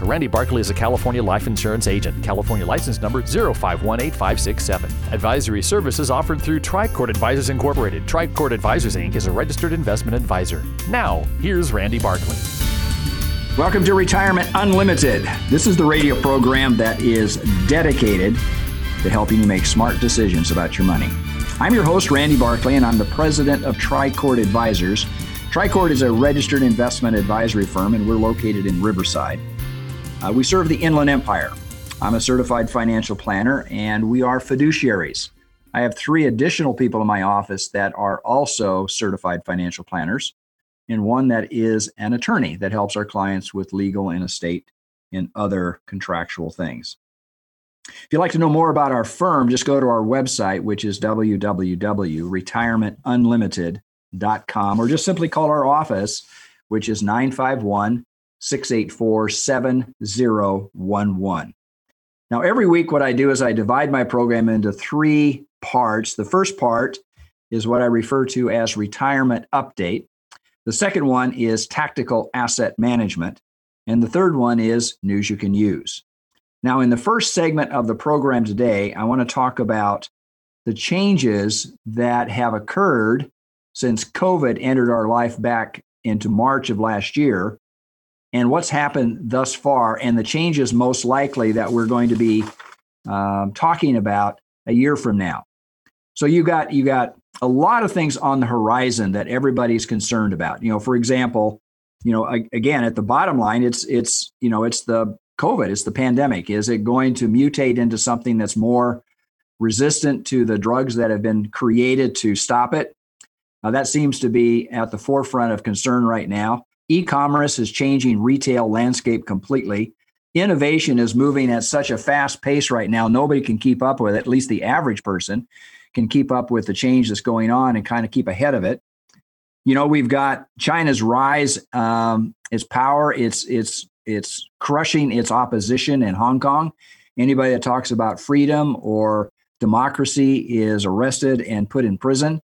Randy Barkley is a California life insurance agent. California license number 0518567. Advisory services offered through Tricord Advisors Incorporated. Tricord Advisors Inc. is a registered investment advisor. Now, here's Randy Barkley. Welcome to Retirement Unlimited. This is the radio program that is dedicated to helping you make smart decisions about your money. I'm your host, Randy Barkley, and I'm the president of Tricord Advisors. Tricord is a registered investment advisory firm, and we're located in Riverside. We serve the Inland Empire. I'm a certified financial planner, and we are fiduciaries. I have three additional people in my office that are also certified financial planners, and one that is an attorney that helps our clients with legal and estate and other contractual things. If you'd like to know more about our firm, just go to our website, which is www.retirementunlimited.com, or just simply call our office, which is 951-684-7011. Now, every week, what I do is I divide my program into three parts. The first part is what I refer to as retirement update. The second one is tactical asset management. And the third one is news you can use. Now, in the first segment of the program today, I want to talk about the changes that have occurred since COVID entered our life back into March of last year, and what's happened thus far, and the changes most likely that we're going to be talking about a year from now. So you got a lot of things on the horizon that everybody's concerned about. You know, for example, you know, again, at the bottom line, it's the COVID, it's the pandemic. Is it going to mutate into something that's more resistant to the drugs that have been created to stop it? That seems to be at the forefront of concern right now. E-commerce is changing retail landscape completely. Innovation is moving at such a fast pace right now, nobody can keep up with it. At least the average person can keep up with the change that's going on and kind of keep ahead of it. You know, we've got China's rise, its power, it's crushing its opposition in Hong Kong. Anybody that talks about freedom or democracy is arrested and put in prison.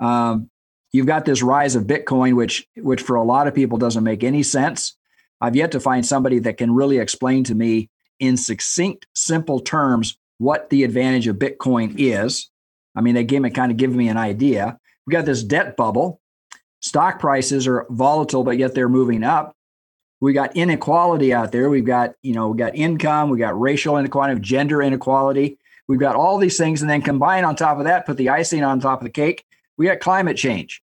You've got this rise of Bitcoin, which for a lot of people doesn't make any sense. I've yet to find somebody that can really explain to me in succinct, simple terms what the advantage of Bitcoin is. I mean, that game kind of gives me an idea. We've got this debt bubble. Stock prices are volatile, but yet they're moving up. We got inequality out there. We've got, you know, we got income, we got racial inequality, gender inequality. We've got all these things, and then combine on top of that, put the icing on top of the cake. We got climate change.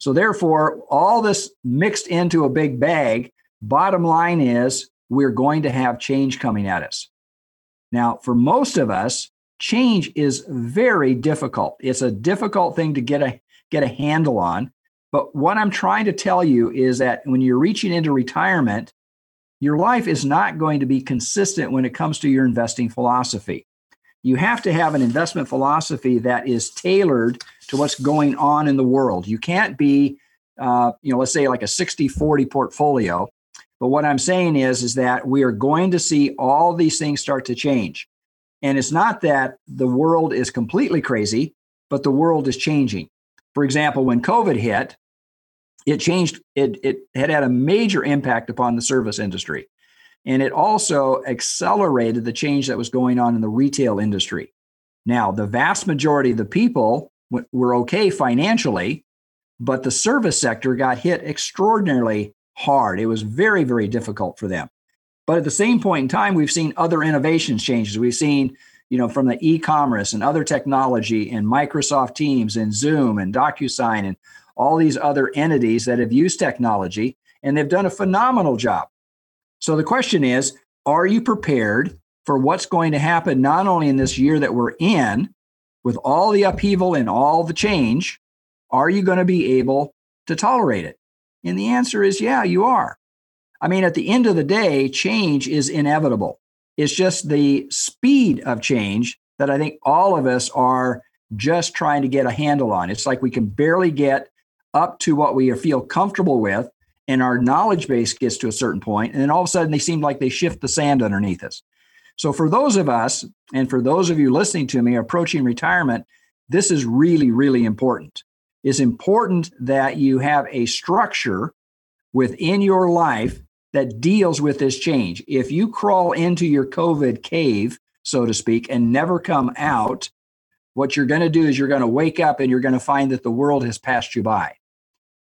So therefore, all this mixed into a big bag, bottom line is we're going to have change coming at us. Now, for most of us, change is very difficult. It's a difficult thing to get a handle on. But what I'm trying to tell you is that when you're reaching into retirement, your life is not going to be consistent when it comes to your investing philosophy. You have to have an investment philosophy that is tailored to what's going on in the world. You can't be, let's say like a 60-40 portfolio. But what I'm saying is that we are going to see all these things start to change. And it's not that the world is completely crazy, but the world is changing. For example, when COVID hit, it changed. It had a major impact upon the service industry. And it also accelerated the change that was going on in the retail industry. Now, the vast majority of the people were okay financially, but the service sector got hit extraordinarily hard. It was very, very difficult for them. But at the same point in time, we've seen other innovations changes. We've seen, you know, from the e-commerce and other technology and Microsoft Teams and Zoom and DocuSign and all these other entities that have used technology, and they've done a phenomenal job. So the question is, are you prepared for what's going to happen not only in this year that we're in, with all the upheaval and all the change, are you going to be able to tolerate it? And the answer is, yeah, you are. I mean, at the end of the day, change is inevitable. It's just the speed of change that I think all of us are just trying to get a handle on. It's like we can barely get up to what we feel comfortable with, and our knowledge base gets to a certain point, and then all of a sudden they seem like they shift the sand underneath us. So for those of us, and for those of you listening to me approaching retirement, this is really, really important. It's important that you have a structure within your life that deals with this change. If you crawl into your COVID cave, so to speak, and never come out, what you're going to do is you're going to wake up and you're going to find that the world has passed you by.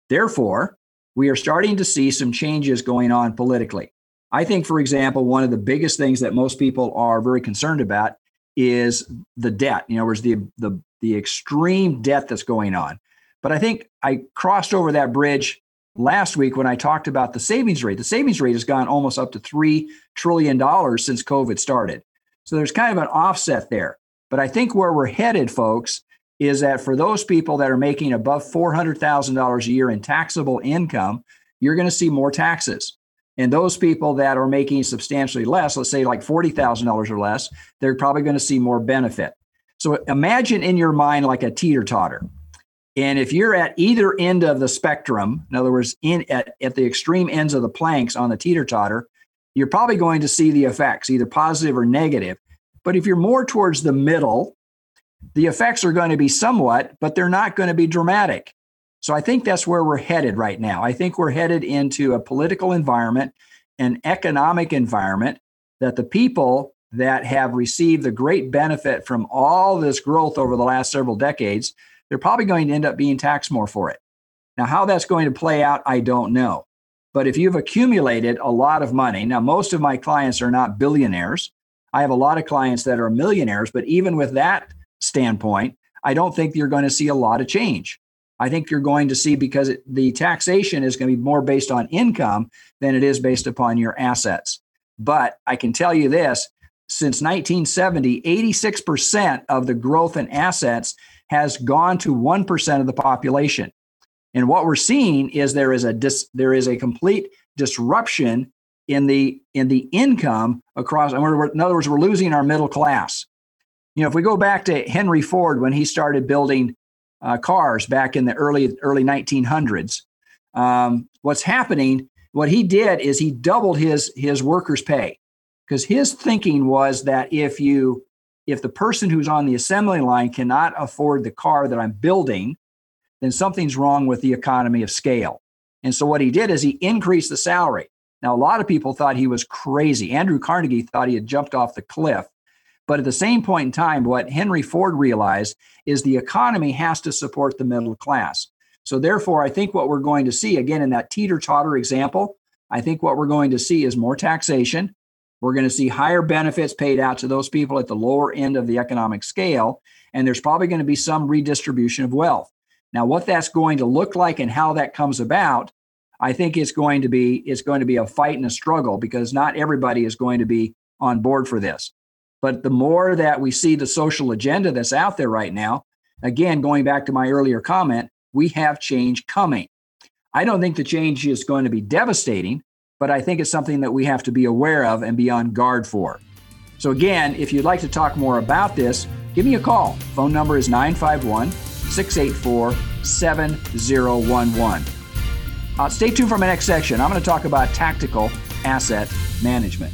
Therefore, we are starting to see some changes going on politically. I think, for example, one of the biggest things that most people are very concerned about is the debt. You know, where's the extreme debt that's going on. But I think I crossed over that bridge last week when I talked about the savings rate. The savings rate has gone almost up to $3 trillion since COVID started. So there's kind of an offset there. But I think where we're headed, folks, is that for those people that are making above $400,000 a year in taxable income, you're going to see more taxes. And those people that are making substantially less, let's say like $40,000 or less, they're probably going to see more benefit. So imagine in your mind like a teeter-totter. And if you're at either end of the spectrum, in other words, at the extreme ends of the planks on the teeter-totter, you're probably going to see the effects, either positive or negative. But if you're more towards the middle, the effects are going to be somewhat, but they're not going to be dramatic. So I think that's where we're headed right now. I think we're headed into a political environment, an economic environment, that the people that have received the great benefit from all this growth over the last several decades, they're probably going to end up being taxed more for it. Now, how that's going to play out, I don't know. But if you've accumulated a lot of money, now most of my clients are not billionaires. I have a lot of clients that are millionaires, but even with that standpoint, I don't think you're going to see a lot of change. I think you're going to see, because the taxation is going to be more based on income than it is based upon your assets. But I can tell you this, since 1970, 86% of the growth in assets has gone to 1% of the population. And what we're seeing is there is a complete disruption in the income across. In other words, we're losing our middle class. You know, if we go back to Henry Ford when he started building cars back in the early 1900s, what's happening? What he did is he doubled his workers' pay, because his thinking was that if the person who's on the assembly line cannot afford the car that I'm building, then something's wrong with the economy of scale. And so what he did is he increased the salary. Now, a lot of people thought he was crazy. Andrew Carnegie thought he had jumped off the cliff. But at the same point in time, what Henry Ford realized is the economy has to support the middle class. So therefore, I think what we're going to see, again, in that teeter-totter example, I think what we're going to see is more taxation. We're going to see higher benefits paid out to those people at the lower end of the economic scale. And there's probably going to be some redistribution of wealth. Now, what that's going to look like and how that comes about, I think it's going to be a fight and a struggle, because not everybody is going to be on board for this. But the more that we see the social agenda that's out there right now, again, going back to my earlier comment, we have change coming. I don't think the change is going to be devastating, but I think it's something that we have to be aware of and be on guard for. So again, if you'd like to talk more about this, give me a call. Phone number is 951-684-7011. Stay tuned for my next section. I'm going to talk about tactical asset management.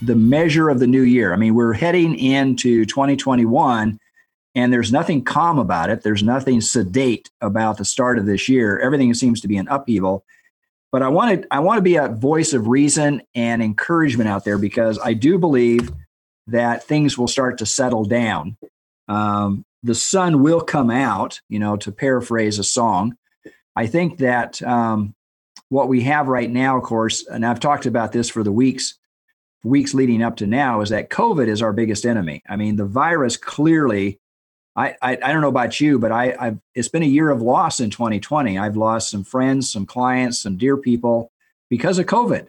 the measure of the new year. I mean, we're heading into 2021, and there's nothing calm about it. There's nothing sedate about the start of this year. Everything seems to be an upheaval. But I want to be a voice of reason and encouragement out there, because I do believe that things will start to settle down. The sun will come out, you know, to paraphrase a song. I think that what we have right now, of course, and I've talked about this for the weeks leading up to now, is that COVID is our biggest enemy. I mean, the virus clearly, I don't know about you, but it's been a year of loss in 2020. I've lost some friends, some clients, some dear people because of COVID.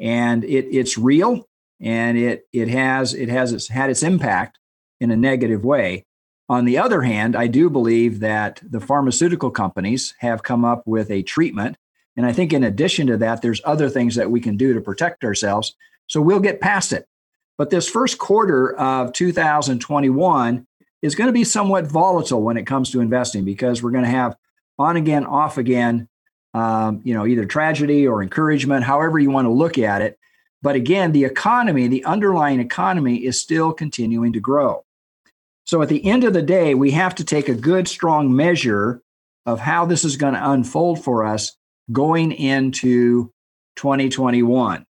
And it's real, and it has had its impact in a negative way. On the other hand, I do believe that the pharmaceutical companies have come up with a treatment. And I think in addition to that, there's other things that we can do to protect ourselves. So we'll get past it. But this first quarter of 2021 is going to be somewhat volatile when it comes to investing, because we're going to have on again, off again, either tragedy or encouragement, however you want to look at it. But again, the underlying economy is still continuing to grow. So at the end of the day, we have to take a good, strong measure of how this is going to unfold for us going into 2021.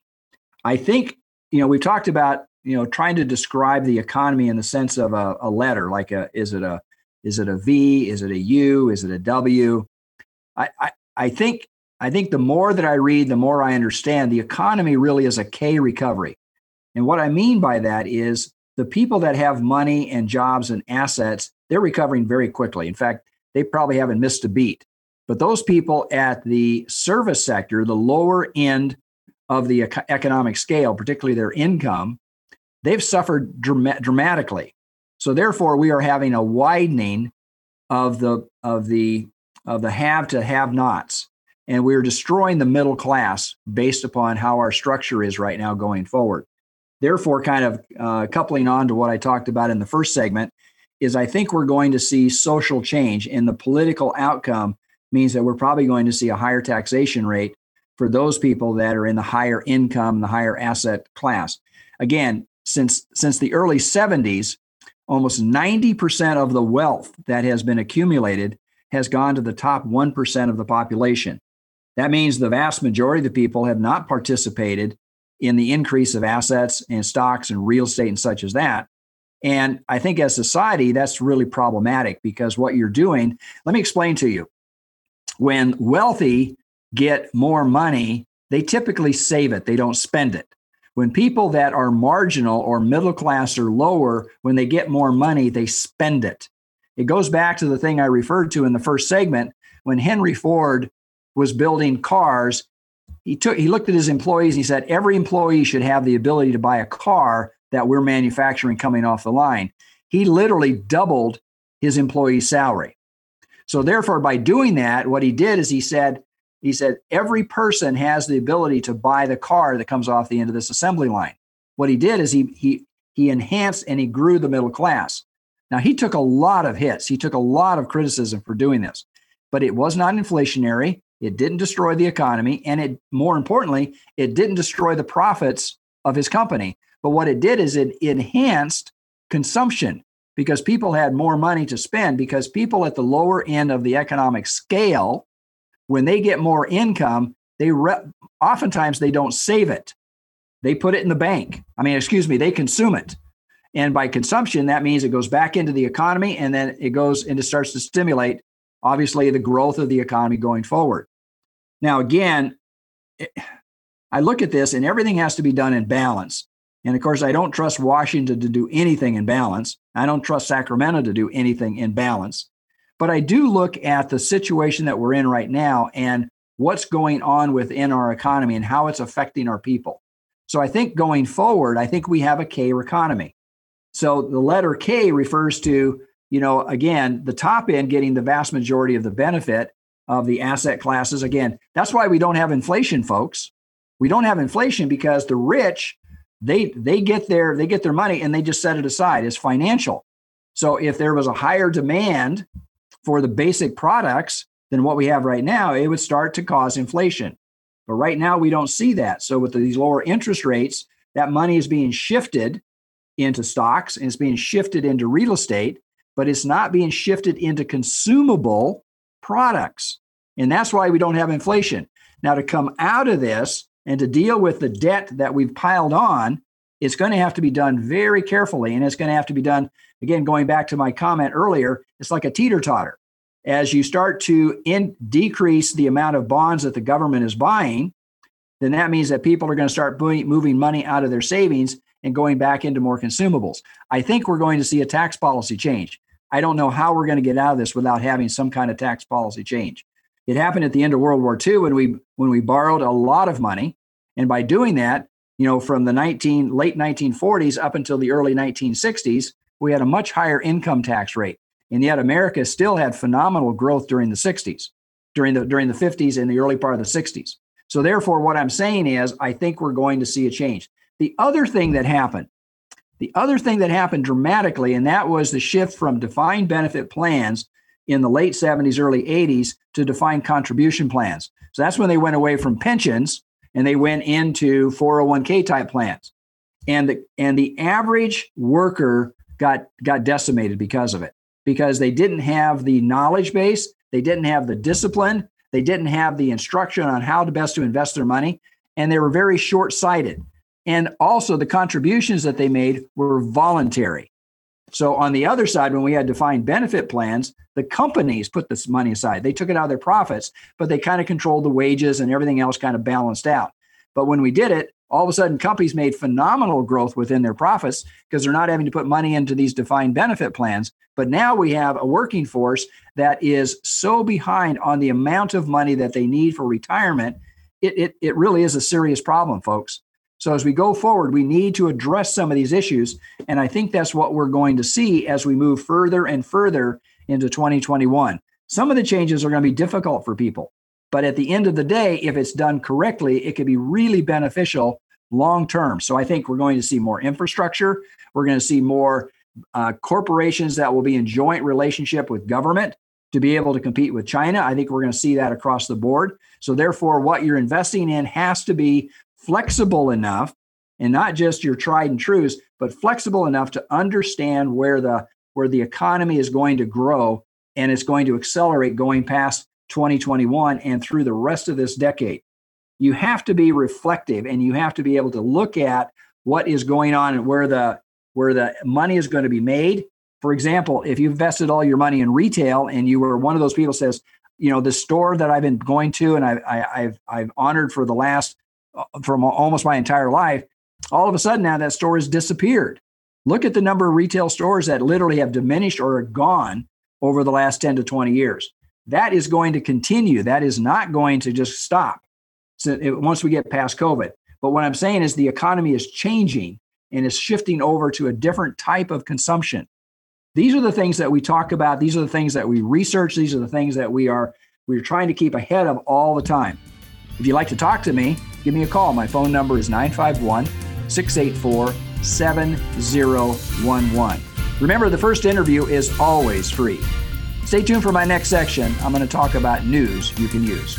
I think, we've talked about, trying to describe the economy in the sense of a letter, like is it a V? Is it a U? Is it a W? I think the more that I read, the more I understand the economy really is a K recovery. And what I mean by that is, the people that have money and jobs and assets, they're recovering very quickly. In fact, they probably haven't missed a beat. But those people at the service sector, the lower end of the economic scale, particularly their income, they've suffered dramatically. So therefore, we are having a widening of the have to have-nots, and we're destroying the middle class based upon how our structure is right now going forward. Therefore, kind of coupling on to what I talked about in the first segment, is I think we're going to see social change, and the political outcome means that we're probably going to see a higher taxation rate for those people that are in the higher income, the higher asset class. Again, since the early 70s, almost 90% of the wealth that has been accumulated has gone to the top 1% of the population. That means the vast majority of the people have not participated in the increase of assets and stocks and real estate and such as that. And I think as society, that's really problematic, because what you're doing, let me explain to you. When wealthy get more money, they typically save it. They don't spend it. When people that are marginal or middle class or lower, when they get more money, they spend it. It goes back to the thing I referred to in the first segment. When Henry Ford was building cars, he looked at his employees and he said, every employee should have the ability to buy a car that we're manufacturing coming off the line. He literally doubled his employee's salary. So therefore, by doing that, what he did is he said, every person has the ability to buy the car that comes off the end of this assembly line. What he did is he enhanced and he grew the middle class. Now, he took a lot of hits. He took a lot of criticism for doing this, but it was not inflationary. It didn't destroy the economy, and it, more importantly, it didn't destroy the profits of his company. But what it did is it enhanced consumption, because people had more money to spend, because people at the lower end of the economic scale, when they get more income, oftentimes they don't save it. They put it in the bank. They consume it. And by consumption, that means it goes back into the economy, and then it goes and it starts to stimulate, obviously, the growth of the economy going forward. Now, again, I look at this, and everything has to be done in balance. And of course, I don't trust Washington to do anything in balance. I don't trust Sacramento to do anything in balance. But I do look at the situation that we're in right now and what's going on within our economy and how it's affecting our people. So I think going forward, we have a K economy. So the letter K refers to, you know, again, the top end getting the vast majority of the benefit of the asset classes. Again, that's why we don't have inflation, folks. We don't have inflation because the rich, they get their money and they just set it aside. It's financial. So if there was a higher demand for the basic products than what we have right now, it would start to cause inflation. But right now we don't see that. So with these lower interest rates, that money is being shifted into stocks and it's being shifted into real estate, but it's not being shifted into consumable products. And that's why we don't have inflation. Now, to come out of this and to deal with the debt that we've piled on, it's going to have to be done very carefully. And it's going to have to be done, again, going back to my comment earlier, it's like a teeter-totter. As you start to decrease the amount of bonds that the government is buying, then that means that people are going to start moving money out of their savings and going back into more consumables. I think we're going to see a tax policy change. I don't know how we're going to get out of this without having some kind of tax policy change. It happened at the end of World War II when we borrowed a lot of money. And by doing that, you know, from the late 1940s up until the early 1960s, we had a much higher income tax rate. And yet America still had phenomenal growth during the 60s, during the 50s and the early part of the 60s. So therefore, what I'm saying is, I think we're going to see a change. The other thing that happened dramatically, and that was the shift from defined benefit plans in the late 70s, early 80s to defined contribution plans. So that's when they went away from pensions and they went into 401k type plans. And the average worker got decimated because of it, because they didn't have the knowledge base. They didn't have the discipline. They didn't have the instruction on how to best to invest their money. And they were very short-sighted. And also the contributions that they made were voluntary. So on the other side, when we had defined benefit plans, the companies put this money aside. They took it out of their profits, but they kind of controlled the wages and everything else kind of balanced out. But when we did it, all of a sudden companies made phenomenal growth within their profits because they're not having to put money into these defined benefit plans. But now we have a working force that is so behind on the amount of money that they need for retirement. It really is a serious problem, folks. So as we go forward, we need to address some of these issues. And I think that's what we're going to see as we move further and further into 2021. Some of the changes are going to be difficult for people. But at the end of the day, if it's done correctly, it could be really beneficial long term. So I think we're going to see more infrastructure. We're going to see more corporations that will be in joint relationship with government to be able to compete with China. I think we're going to see that across the board. So therefore, what you're investing in has to be flexible enough, and not just your tried and trues, but flexible enough to understand where the economy is going to grow, and it's going to accelerate going past 2021 and through the rest of this decade. You have to be reflective, and you have to be able to look at what is going on and where the money is going to be made. For example, if you invested all your money in retail and you were one of those people says, you know, the store that I've been going to and I've honored for the last from almost my entire life, all of a sudden now that store has disappeared. Look at the number of retail stores that literally have diminished or are gone over the last 10 to 20 years. That is going to continue. That is not going to just stop once we get past COVID. But what I'm saying is the economy is changing and is shifting over to a different type of consumption. These are the things that we talk about. These are the things that we research. These are the things that we're trying to keep ahead of all the time. If you'd like to talk to me, give me a call. My phone number is 951-684-7011. Remember, the first interview is always free. Stay tuned for my next section. I'm going to talk about news you can use.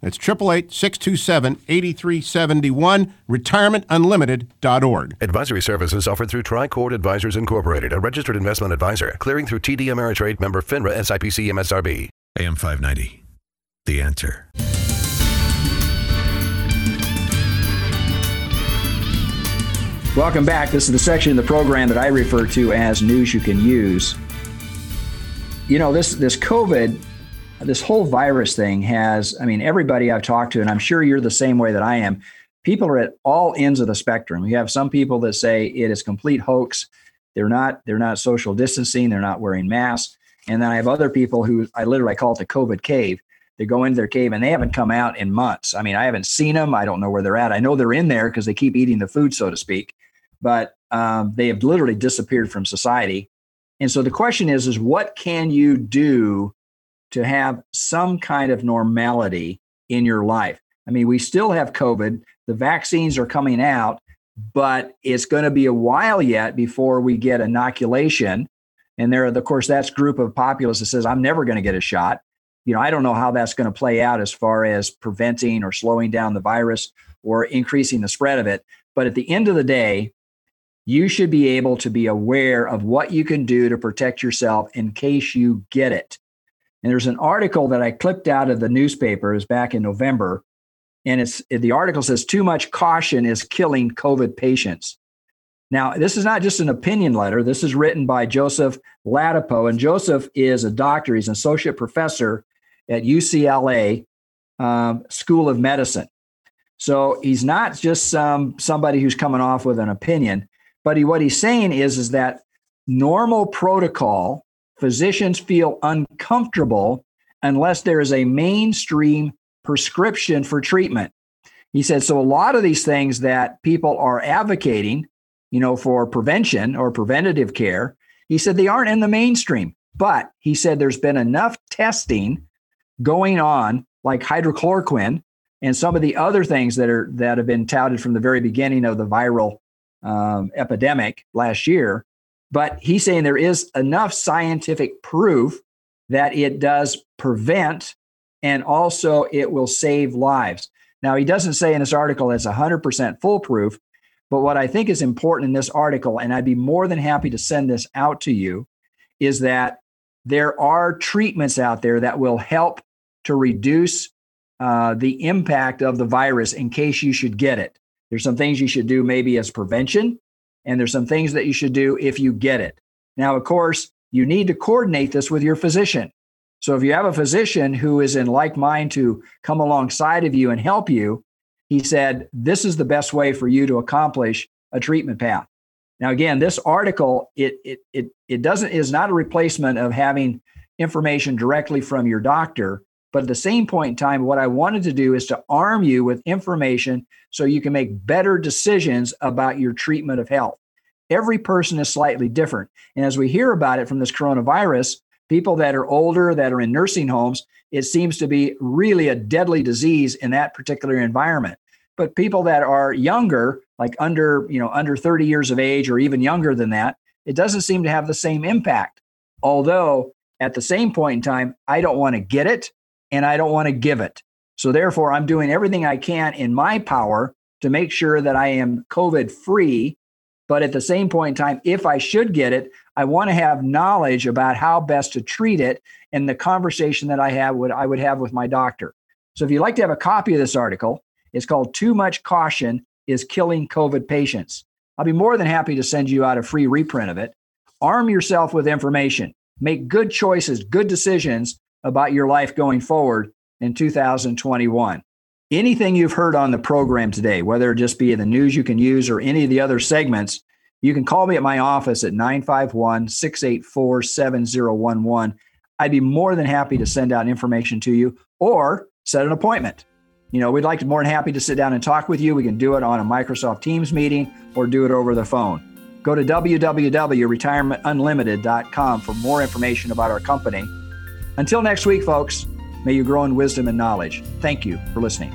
That's 888-627-8371, retirementunlimited.org. Advisory services offered through Tricord Advisors Incorporated, a registered investment advisor, clearing through TD Ameritrade, member FINRA, SIPC, MSRB. AM 590, The Answer. Welcome back. This is the section of the program that I refer to as News You Can Use. You know, this COVID, this whole virus thing has, I mean, everybody I've talked to, and I'm sure you're the same way that I am, people are at all ends of the spectrum. You have some people that say it is complete hoax. They're not social distancing. They're not wearing masks. And then I have other people who I call it the COVID cave. They go into their cave and they haven't come out in months. I mean, I haven't seen them. I don't know where they're at. I know they're in there because they keep eating the food, so to speak, but they have literally disappeared from society. And so the question is what can you do to have some kind of normality in your life? I mean, we still have COVID. The vaccines are coming out, but it's going to be a while yet before we get inoculation. And there are, of course, that's group of populace that says, I'm never going to get a shot. You know, I don't know how that's going to play out as far as preventing or slowing down the virus or increasing the spread of it. But at the end of the day, you should be able to be aware of what you can do to protect yourself in case you get it. And there's an article that I clipped out of the newspaper. It was back in November. And the article says, too much caution is killing COVID patients. Now, this is not just an opinion letter. This is written by Joseph Ladipo. And Joseph is a doctor. He's an associate professor at UCLA School of Medicine. So he's not just somebody who's coming off with an opinion. But what he's saying is that normal protocol, physicians feel uncomfortable unless there is a mainstream prescription for treatment. He said, so a lot of these things that people are advocating, you know, for prevention or preventative care, he said they aren't in the mainstream. But he said there's been enough testing going on, like hydroxychloroquine and some of the other things that have been touted from the very beginning of the viral epidemic last year. But he's saying there is enough scientific proof that it does prevent, and also it will save lives. Now, he doesn't say in this article it's 100% foolproof, but what I think is important in this article, and I'd be more than happy to send this out to you, is that there are treatments out there that will help to reduce the impact of the virus in case you should get it. There's some things you should do maybe as prevention, and there's some things that you should do if you get it. Now, of course, you need to coordinate this with your physician. So if you have a physician who is in like mind to come alongside of you and help you, he said, this is the best way for you to accomplish a treatment path. Now, again, this article, is not a replacement of having information directly from your doctor. But at the same point in time, what I wanted to do is to arm you with information so you can make better decisions about your treatment of health. Every person is slightly different. And as we hear about it from this coronavirus, people that are older, that are in nursing homes, it seems to be really a deadly disease in that particular environment. But people that are younger, like under 30 years of age or even younger than that, it doesn't seem to have the same impact. Although at the same point in time, I don't want to get it. And I don't want to give it. So therefore, I'm doing everything I can in my power to make sure that I am COVID free. But at the same point in time, if I should get it, I want to have knowledge about how best to treat it and the conversation that I would have with my doctor. So if you'd like to have a copy of this article, it's called Too Much Caution is Killing COVID Patients. I'll be more than happy to send you out a free reprint of it. Arm yourself with information. Make good choices, good decisions about your life going forward in 2021. Anything you've heard on the program today, whether it just be the news you can use or any of the other segments, you can call me at my office at 951-684-7011. I'd be more than happy to send out information to you or set an appointment. You know, we'd like to more than happy to sit down and talk with you. We can do it on a Microsoft Teams meeting or do it over the phone. Go to www.retirementunlimited.com for more information about our company. Until next week, folks, may you grow in wisdom and knowledge. Thank you for listening.